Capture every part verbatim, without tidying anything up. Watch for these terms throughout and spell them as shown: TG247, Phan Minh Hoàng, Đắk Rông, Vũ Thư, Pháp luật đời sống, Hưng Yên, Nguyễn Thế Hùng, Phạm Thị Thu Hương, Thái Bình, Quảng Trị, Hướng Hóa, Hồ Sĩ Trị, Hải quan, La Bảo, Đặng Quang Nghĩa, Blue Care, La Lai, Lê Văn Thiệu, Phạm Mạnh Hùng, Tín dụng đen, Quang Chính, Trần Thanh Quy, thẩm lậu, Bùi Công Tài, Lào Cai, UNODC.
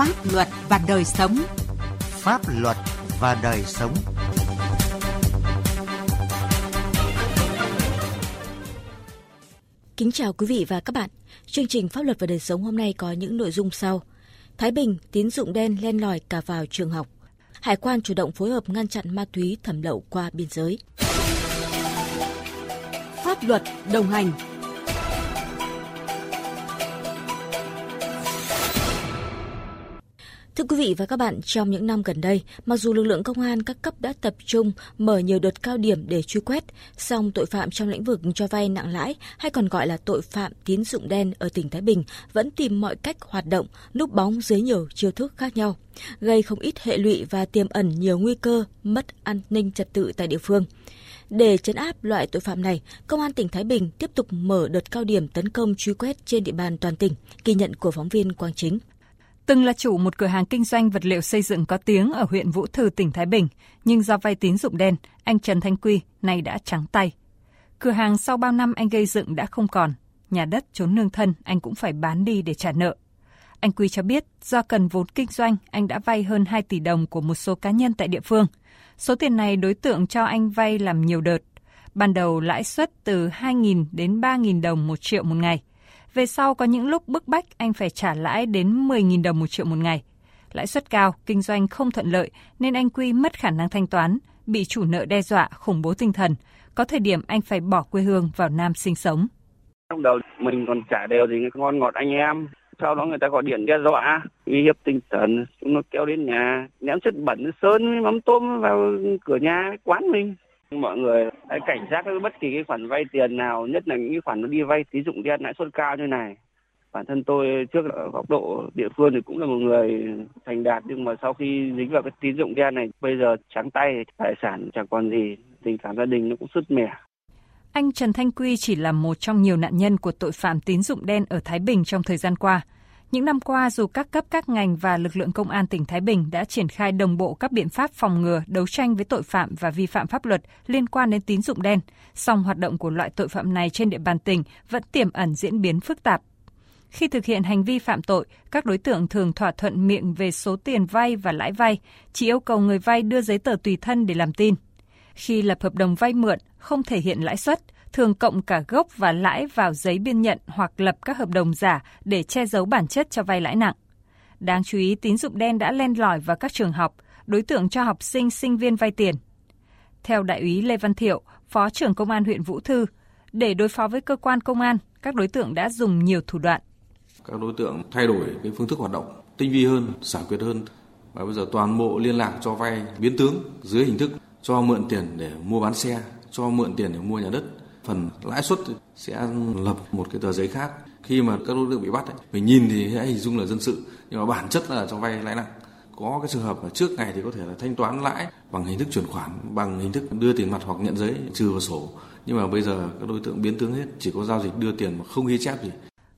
Pháp luật và đời sống. Pháp luật và đời sống. Kính chào quý vị và các bạn. Chương trình Pháp luật và đời sống hôm nay có những nội dung sau. Thái Bình, tín dụng đen len lỏi cả vào trường học. Hải quan chủ động phối hợp ngăn chặn ma túy thẩm lậu qua biên giới. Pháp luật đồng hành. Thưa quý vị và các bạn, trong những năm gần đây, mặc dù lực lượng công an các cấp đã tập trung mở nhiều đợt cao điểm để truy quét, song tội phạm trong lĩnh vực cho vay nặng lãi hay còn gọi là tội phạm tín dụng đen ở tỉnh Thái Bình vẫn tìm mọi cách hoạt động, núp bóng dưới nhiều chiêu thức khác nhau, gây không ít hệ lụy và tiềm ẩn nhiều nguy cơ mất an ninh trật tự tại địa phương. Để trấn áp loại tội phạm này, Công an tỉnh Thái Bình tiếp tục mở đợt cao điểm tấn công truy quét trên địa bàn toàn tỉnh, ghi nhận của phóng viên Quang Chính. Từng là chủ một cửa hàng kinh doanh vật liệu xây dựng có tiếng ở huyện Vũ Thư, tỉnh Thái Bình, nhưng do vay tín dụng đen, anh Trần Thanh Quy nay đã trắng tay. Cửa hàng sau bao năm anh gây dựng đã không còn, nhà đất trốn nương thân anh cũng phải bán đi để trả nợ. Anh Quy cho biết do cần vốn kinh doanh, anh đã vay hơn hai tỷ đồng của một số cá nhân tại địa phương. Số tiền này đối tượng cho anh vay làm nhiều đợt, ban đầu lãi suất từ hai nghìn đến ba nghìn đồng một triệu một ngày. Về sau có những lúc bức bách anh phải trả lãi đến mười nghìn đồng một triệu một ngày. Lãi suất cao, kinh doanh không thuận lợi nên anh Quy mất khả năng thanh toán, bị chủ nợ đe dọa, khủng bố tinh thần. Có thời điểm anh phải bỏ quê hương vào Nam sinh sống. Trong đầu mình còn trả đều gì ngon ngọt anh em. Sau đó người ta gọi điện đe dọa, uy hiếp tinh thần, chúng nó kéo đến nhà, ném chất bẩn, sơn, mắm tôm vào cửa nhà, quán mình. Mọi người cảnh giác với bất kỳ cái khoản vay tiền nào, nhất là những khoản nó đi vay tín dụng đen lãi suất cao như này. Bản thân tôi trước ở góc độ địa phương thì cũng là một người thành đạt, nhưng mà sau khi dính vào cái tín dụng đen này, bây giờ trắng tay, tài sản chẳng còn gì, tình cảm gia đình nó cũng sứt mẻ. Anh Trần Thanh Quy chỉ là một trong nhiều nạn nhân của tội phạm tín dụng đen ở Thái Bình trong thời gian qua. Những năm qua, dù các cấp các ngành và lực lượng công an tỉnh Thái Bình đã triển khai đồng bộ các biện pháp phòng ngừa, đấu tranh với tội phạm và vi phạm pháp luật liên quan đến tín dụng đen, song hoạt động của loại tội phạm này trên địa bàn tỉnh vẫn tiềm ẩn diễn biến phức tạp. Khi thực hiện hành vi phạm tội, các đối tượng thường thỏa thuận miệng về số tiền vay và lãi vay, chỉ yêu cầu người vay đưa giấy tờ tùy thân để làm tin. Khi lập hợp đồng vay mượn, không thể hiện lãi suất, thường cộng cả gốc và lãi vào giấy biên nhận hoặc lập các hợp đồng giả để che giấu bản chất cho vay lãi nặng. Đáng chú ý, tín dụng đen đã len lỏi vào các trường học, đối tượng cho học sinh, sinh viên vay tiền. Theo Đại úy Lê Văn Thiệu, Phó trưởng Công an huyện Vũ Thư, để đối phó với cơ quan công an, các đối tượng đã dùng nhiều thủ đoạn. Các đối tượng thay đổi cái phương thức hoạt động, tinh vi hơn, xảo quyệt hơn. Và bây giờ toàn bộ liên lạc cho vay biến tướng dưới hình thức cho mượn tiền để mua bán xe, cho mượn tiền để mua nhà đất. Phần lãi suất sẽ lập một cái tờ giấy khác. Khi mà các đối tượng bị bắt, ấy, mình nhìn thì hãy hình dung là dân sự, nhưng mà bản chất là cho vay lãi nặng. Có cái trường hợp là trước ngày thì có thể là thanh toán lãi bằng hình thức chuyển khoản, bằng hình thức đưa tiền mặt hoặc nhận giấy trừ vào sổ. Nhưng mà bây giờ các đối tượng biến tướng hết, chỉ có giao dịch đưa tiền mà không ghi chép gì.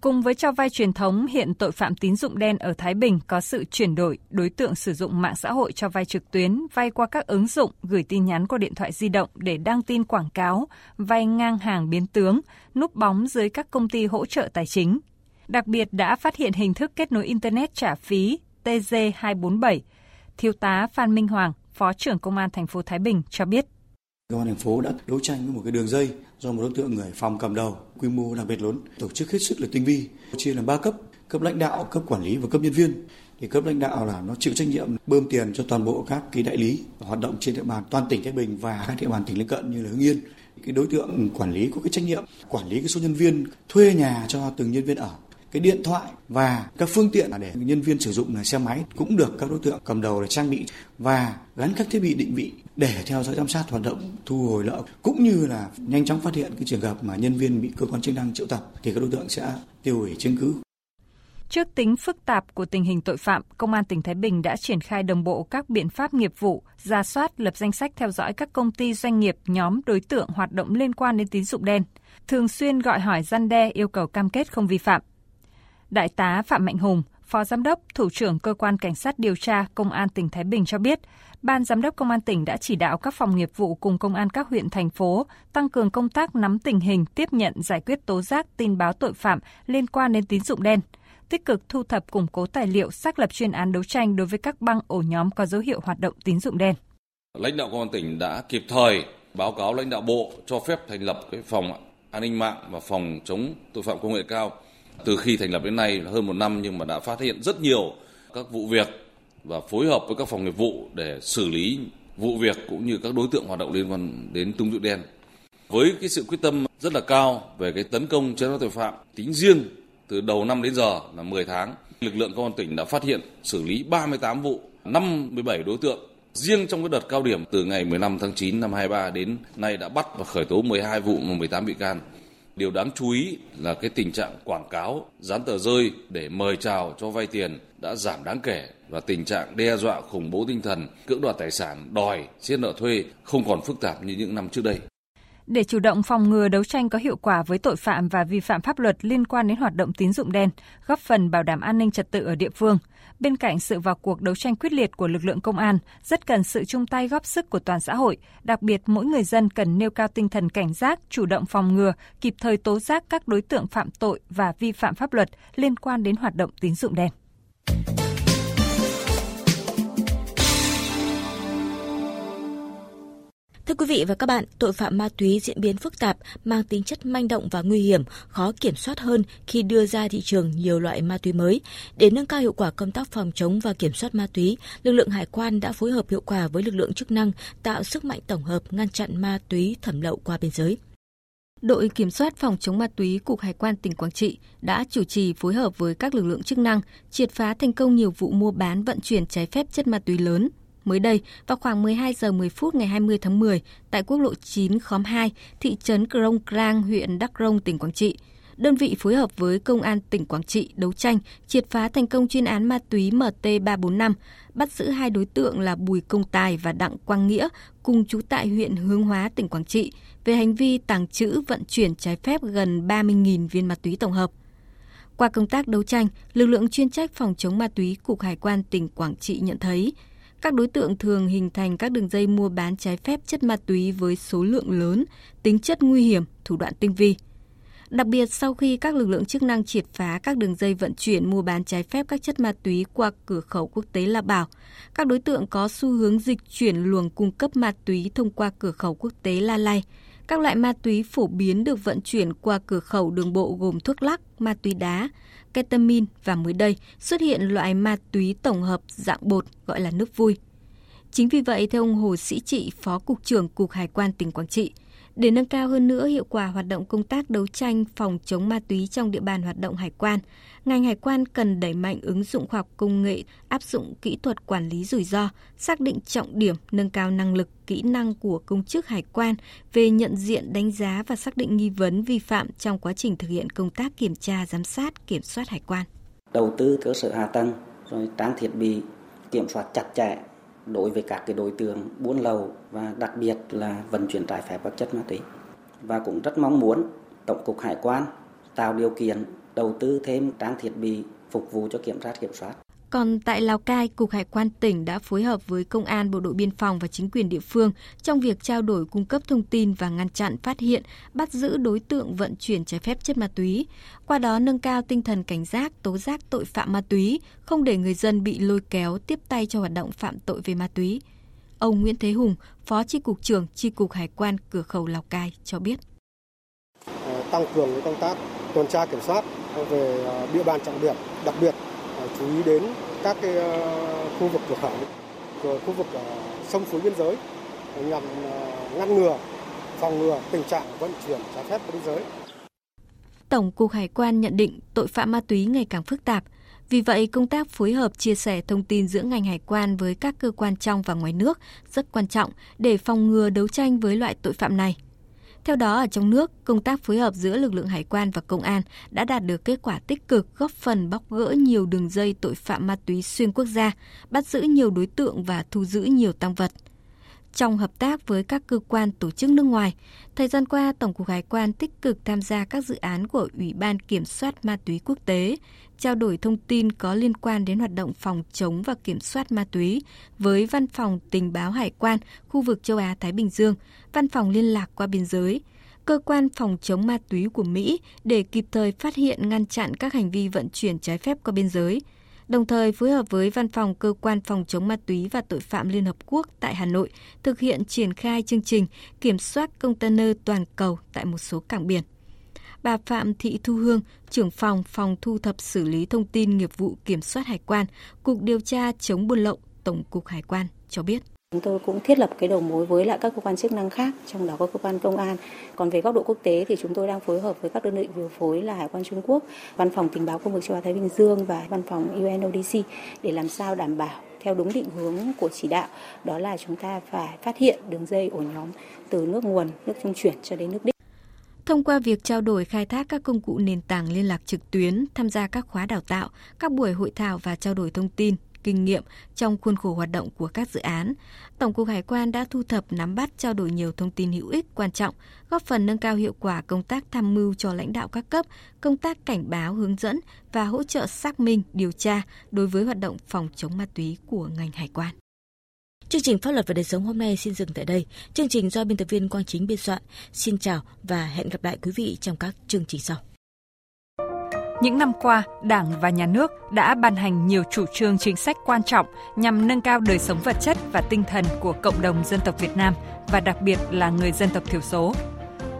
Cùng với cho vay truyền thống, hiện tội phạm tín dụng đen ở Thái Bình có sự chuyển đổi, đối tượng sử dụng mạng xã hội cho vay trực tuyến, vay qua các ứng dụng, gửi tin nhắn qua điện thoại di động để đăng tin quảng cáo, vay ngang hàng biến tướng, núp bóng dưới các công ty hỗ trợ tài chính. Đặc biệt đã phát hiện hình thức kết nối Internet trả phí T G hai bốn bảy. Thiếu tá Phan Minh Hoàng, Phó trưởng Công an thành phố Thái Bình cho biết. Công an thành phố đã đấu tranh với một cái đường dây do một đối tượng người Phòng cầm đầu, quy mô đặc biệt lớn, tổ chức hết sức là tinh vi, chia làm ba cấp: cấp lãnh đạo, cấp quản lý và cấp nhân viên. Thì cấp lãnh đạo là nó chịu trách nhiệm bơm tiền cho toàn bộ các cái đại lý hoạt động trên địa bàn toàn tỉnh Thái Bình và các địa bàn tỉnh lân cận như là Hưng Yên. Cái đối tượng quản lý có cái trách nhiệm quản lý cái số nhân viên, thuê nhà cho từng nhân viên ở, cái điện thoại và các phương tiện để nhân viên sử dụng là xe máy cũng được các đối tượng cầm đầu là trang bị và gắn các thiết bị định vị để theo dõi giám sát hoạt động thu hồi nợ, cũng như là nhanh chóng phát hiện cái trường hợp mà nhân viên bị cơ quan chức năng triệu tập thì các đối tượng sẽ tiêu hủy chứng cứ. Trước tính phức tạp của tình hình tội phạm, Công an tỉnh Thái Bình đã triển khai đồng bộ các biện pháp nghiệp vụ, ra soát, lập danh sách theo dõi các công ty, doanh nghiệp, nhóm đối tượng hoạt động liên quan đến tín dụng đen, thường xuyên gọi hỏi răn đe, yêu cầu cam kết không vi phạm. Đại tá Phạm Mạnh Hùng, Phó Giám đốc, Thủ trưởng Cơ quan Cảnh sát điều tra Công an tỉnh Thái Bình cho biết, Ban Giám đốc Công an tỉnh đã chỉ đạo các phòng nghiệp vụ cùng Công an các huyện, thành phố tăng cường công tác nắm tình hình, tiếp nhận, giải quyết tố giác, tin báo tội phạm liên quan đến tín dụng đen, tích cực thu thập củng cố tài liệu xác lập chuyên án đấu tranh đối với các băng ổ nhóm có dấu hiệu hoạt động tín dụng đen. Lãnh đạo Công an tỉnh đã kịp thời báo cáo lãnh đạo bộ cho phép thành lập cái phòng an ninh mạng và phòng chống tội phạm công nghệ cao. Từ khi thành lập đến nay là hơn một năm nhưng mà đã phát hiện rất nhiều các vụ việc và phối hợp với các phòng nghiệp vụ để xử lý vụ việc cũng như các đối tượng hoạt động liên quan đến tín dụng đen. Với cái sự quyết tâm rất là cao về cái tấn công chấn áp tội phạm, tính riêng từ đầu năm đến giờ là mười tháng, lực lượng Công an tỉnh đã phát hiện xử lý ba mươi tám vụ, năm mươi bảy đối tượng. Riêng trong cái đợt cao điểm từ ngày mười lăm tháng chín năm hai mươi ba đến nay đã bắt và khởi tố mười hai vụ và mười tám bị can. Điều đáng chú ý là cái tình trạng quảng cáo, dán tờ rơi để mời chào cho vay tiền đã giảm đáng kể và tình trạng đe dọa khủng bố tinh thần, cưỡng đoạt tài sản, đòi, xiết nợ thuê không còn phức tạp như những năm trước đây. Để chủ động phòng ngừa đấu tranh có hiệu quả với tội phạm và vi phạm pháp luật liên quan đến hoạt động tín dụng đen, góp phần bảo đảm an ninh trật tự ở địa phương, bên cạnh sự vào cuộc đấu tranh quyết liệt của lực lượng công an, rất cần sự chung tay góp sức của toàn xã hội, đặc biệt mỗi người dân cần nêu cao tinh thần cảnh giác, chủ động phòng ngừa, kịp thời tố giác các đối tượng phạm tội và vi phạm pháp luật liên quan đến hoạt động tín dụng đen. Thưa quý vị và các bạn, tội phạm ma túy diễn biến phức tạp, mang tính chất manh động và nguy hiểm, khó kiểm soát hơn khi đưa ra thị trường nhiều loại ma túy mới. Để nâng cao hiệu quả công tác phòng chống và kiểm soát ma túy, lực lượng hải quan đã phối hợp hiệu quả với lực lượng chức năng tạo sức mạnh tổng hợp ngăn chặn ma túy thẩm lậu qua biên giới. Đội Kiểm soát phòng chống ma túy Cục Hải quan tỉnh Quảng Trị đã chủ trì phối hợp với các lực lượng chức năng triệt phá thành công nhiều vụ mua bán vận chuyển trái phép chất ma túy lớn. Mới đây, vào khoảng mười hai giờ mười phút ngày hai mươi tháng mười, tại quốc lộ chín khóm hai, thị trấn Crong Crang, huyện Đắk Rông, tỉnh Quảng Trị, đơn vị phối hợp với Công an tỉnh Quảng Trị đấu tranh triệt phá thành công chuyên án ma túy em tê ba bốn năm, bắt giữ hai đối tượng là Bùi Công Tài và Đặng Quang Nghĩa, cùng trú tại huyện Hướng Hóa, tỉnh Quảng Trị, về hành vi tàng trữ vận chuyển trái phép gần ba mươi nghìn viên ma túy tổng hợp. Qua công tác đấu tranh, lực lượng chuyên trách phòng chống ma túy Cục Hải quan tỉnh Quảng Trị nhận thấy, các đối tượng thường hình thành các đường dây mua bán trái phép chất ma túy với số lượng lớn, tính chất nguy hiểm, thủ đoạn tinh vi. Đặc biệt, sau khi các lực lượng chức năng triệt phá các đường dây vận chuyển mua bán trái phép các chất ma túy qua cửa khẩu quốc tế La Bảo, các đối tượng có xu hướng dịch chuyển luồng cung cấp ma túy thông qua cửa khẩu quốc tế La Lai. Các loại ma túy phổ biến được vận chuyển qua cửa khẩu đường bộ gồm thuốc lắc, ma túy đá, ketamin và mới đây xuất hiện loại ma túy tổng hợp dạng bột gọi là nước vui. Chính vì vậy, theo ông Hồ Sĩ Trị, Phó Cục trưởng Cục Hải quan tỉnh Quảng Trị, để nâng cao hơn nữa hiệu quả hoạt động công tác đấu tranh phòng chống ma túy trong địa bàn hoạt động hải quan, ngành hải quan cần đẩy mạnh ứng dụng khoa học công nghệ, áp dụng kỹ thuật quản lý rủi ro, xác định trọng điểm, nâng cao năng lực, kỹ năng của công chức hải quan về nhận diện, đánh giá và xác định nghi vấn vi phạm trong quá trình thực hiện công tác kiểm tra, giám sát, kiểm soát hải quan. Đầu tư cơ sở hạ tầng, rồi trang thiết bị, kiểm soát chặt chẽ đối với các cái đối tượng buôn lậu và đặc biệt là vận chuyển trái phép các chất ma túy. Và cũng rất mong muốn Tổng cục Hải quan tạo điều kiện đầu tư thêm trang thiết bị phục vụ cho kiểm tra kiểm soát. Còn tại Lào Cai, Cục Hải quan tỉnh đã phối hợp với Công an, Bộ đội Biên phòng và chính quyền địa phương trong việc trao đổi, cung cấp thông tin và ngăn chặn, phát hiện, bắt giữ đối tượng vận chuyển trái phép chất ma túy. Qua đó nâng cao tinh thần cảnh giác, tố giác tội phạm ma túy, không để người dân bị lôi kéo tiếp tay cho hoạt động phạm tội về ma túy. Ông Nguyễn Thế Hùng, Phó Chi cục trưởng Chi cục Hải quan cửa khẩu Lào Cai cho biết. Tăng cường công tác tuần tra kiểm soát về địa bàn trọng điểm, đặc biệt chú ý đến các cái khu vực cửa khẩu, khu vực sông suối biên giới nhằm ngăn ngừa, phòng ngừa tình trạng vận chuyển trái phép biên giới. Tổng cục Hải quan nhận định tội phạm ma túy ngày càng phức tạp, vì vậy công tác phối hợp chia sẻ thông tin giữa ngành hải quan với các cơ quan trong và ngoài nước rất quan trọng để phòng ngừa đấu tranh với loại tội phạm này. Theo đó, ở trong nước, công tác phối hợp giữa lực lượng hải quan và công an đã đạt được kết quả tích cực, góp phần bóc gỡ nhiều đường dây tội phạm ma túy xuyên quốc gia, bắt giữ nhiều đối tượng và thu giữ nhiều tang vật. Trong hợp tác với các cơ quan tổ chức nước ngoài, thời gian qua, Tổng cục Hải quan tích cực tham gia các dự án của Ủy ban Kiểm soát ma túy quốc tế, trao đổi thông tin có liên quan đến hoạt động phòng chống và kiểm soát ma túy với Văn phòng Tình báo Hải quan khu vực châu Á-Thái Bình Dương, Văn phòng Liên lạc qua biên giới, cơ quan phòng chống ma túy của Mỹ để kịp thời phát hiện ngăn chặn các hành vi vận chuyển trái phép qua biên giới, đồng thời phối hợp với Văn phòng Cơ quan Phòng chống ma túy và tội phạm Liên Hợp Quốc tại Hà Nội thực hiện triển khai chương trình kiểm soát container toàn cầu tại một số cảng biển. Bà Phạm Thị Thu Hương, trưởng phòng Phòng thu thập xử lý thông tin nghiệp vụ kiểm soát hải quan, Cục điều tra chống buôn lậu, Tổng cục Hải quan cho biết. Chúng tôi cũng thiết lập cái đầu mối với lại các cơ quan chức năng khác, trong đó có cơ quan công an. Còn về góc độ quốc tế thì chúng tôi đang phối hợp với các đơn vị điều phối là Hải quan Trung Quốc, Văn phòng Tình báo Khu vực Châu Á Thái Bình Dương và Văn phòng u en o đê xê để làm sao đảm bảo theo đúng định hướng của chỉ đạo, đó là chúng ta phải phát hiện đường dây ổ nhóm từ nước nguồn, nước trung chuyển cho đến nước đích. Thông qua việc trao đổi khai thác các công cụ nền tảng liên lạc trực tuyến, tham gia các khóa đào tạo, các buổi hội thảo và trao đổi thông tin, kinh nghiệm trong khuôn khổ hoạt động của các dự án, Tổng cục Hải quan đã thu thập, nắm bắt, trao đổi nhiều thông tin hữu ích, quan trọng, góp phần nâng cao hiệu quả công tác tham mưu cho lãnh đạo các cấp, công tác cảnh báo, hướng dẫn và hỗ trợ xác minh, điều tra đối với hoạt động phòng chống ma túy của ngành hải quan. Chương trình Pháp luật và đời sống hôm nay xin dừng tại đây. Chương trình do biên tập viên Quang Chính biên soạn. Xin chào và hẹn gặp lại quý vị trong các chương trình sau. Những năm qua, Đảng và Nhà nước đã ban hành nhiều chủ trương chính sách quan trọng nhằm nâng cao đời sống vật chất và tinh thần của cộng đồng dân tộc Việt Nam và đặc biệt là người dân tộc thiểu số.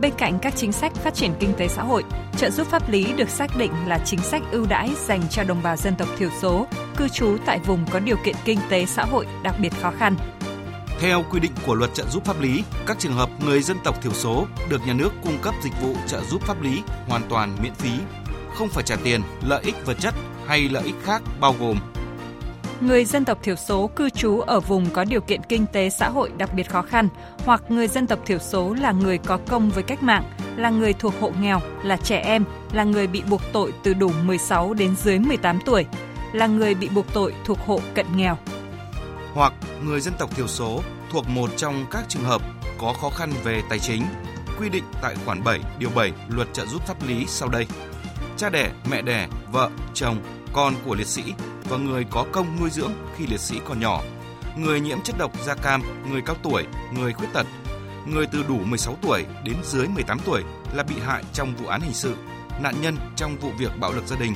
Bên cạnh các chính sách phát triển kinh tế xã hội, trợ giúp pháp lý được xác định là chính sách ưu đãi dành cho đồng bào dân tộc thiểu số cư trú tại vùng có điều kiện kinh tế xã hội đặc biệt khó khăn. Theo quy định của Luật trợ giúp pháp lý, các trường hợp người dân tộc thiểu số được nhà nước cung cấp dịch vụ trợ giúp pháp lý hoàn toàn miễn phí, không phải trả tiền, lợi ích vật chất hay lợi ích khác bao gồm người dân tộc thiểu số cư trú ở vùng có điều kiện kinh tế xã hội đặc biệt khó khăn hoặc người dân tộc thiểu số là người có công với cách mạng, là người thuộc hộ nghèo, là trẻ em, là người bị buộc tội từ đủ mười sáu đến dưới mười tám tuổi, là người bị buộc tội thuộc hộ cận nghèo. Hoặc người dân tộc thiểu số thuộc một trong các trường hợp có khó khăn về tài chính, quy định tại khoản bảy, điều bảy Luật trợ giúp pháp lý sau đây. Cha đẻ, mẹ đẻ, vợ, chồng, con của liệt sĩ và người có công nuôi dưỡng khi liệt sĩ còn nhỏ, người nhiễm chất độc da cam, người cao tuổi, người khuyết tật, người từ đủ mười sáu tuổi đến dưới mười tám tuổi là bị hại trong vụ án hình sự, nạn nhân trong vụ việc bạo lực gia đình,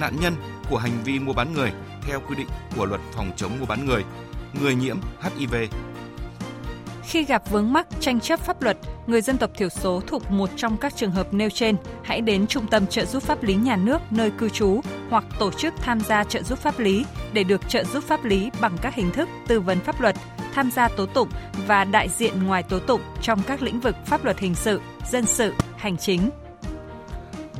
nạn nhân của hành vi mua bán người theo quy định của Luật phòng chống mua bán người, người nhiễm hát i vê. Khi gặp vướng mắc tranh chấp pháp luật, người dân tộc thiểu số thuộc một trong các trường hợp nêu trên, hãy đến Trung tâm trợ giúp pháp lý nhà nước nơi cư trú hoặc tổ chức tham gia trợ giúp pháp lý để được trợ giúp pháp lý bằng các hình thức tư vấn pháp luật, tham gia tố tụng và đại diện ngoài tố tụng trong các lĩnh vực pháp luật hình sự, dân sự, hành chính.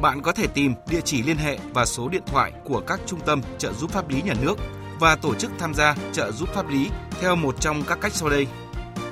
Bạn có thể tìm địa chỉ liên hệ và số điện thoại của các trung tâm trợ giúp pháp lý nhà nước và tổ chức tham gia trợ giúp pháp lý theo một trong các cách sau đây.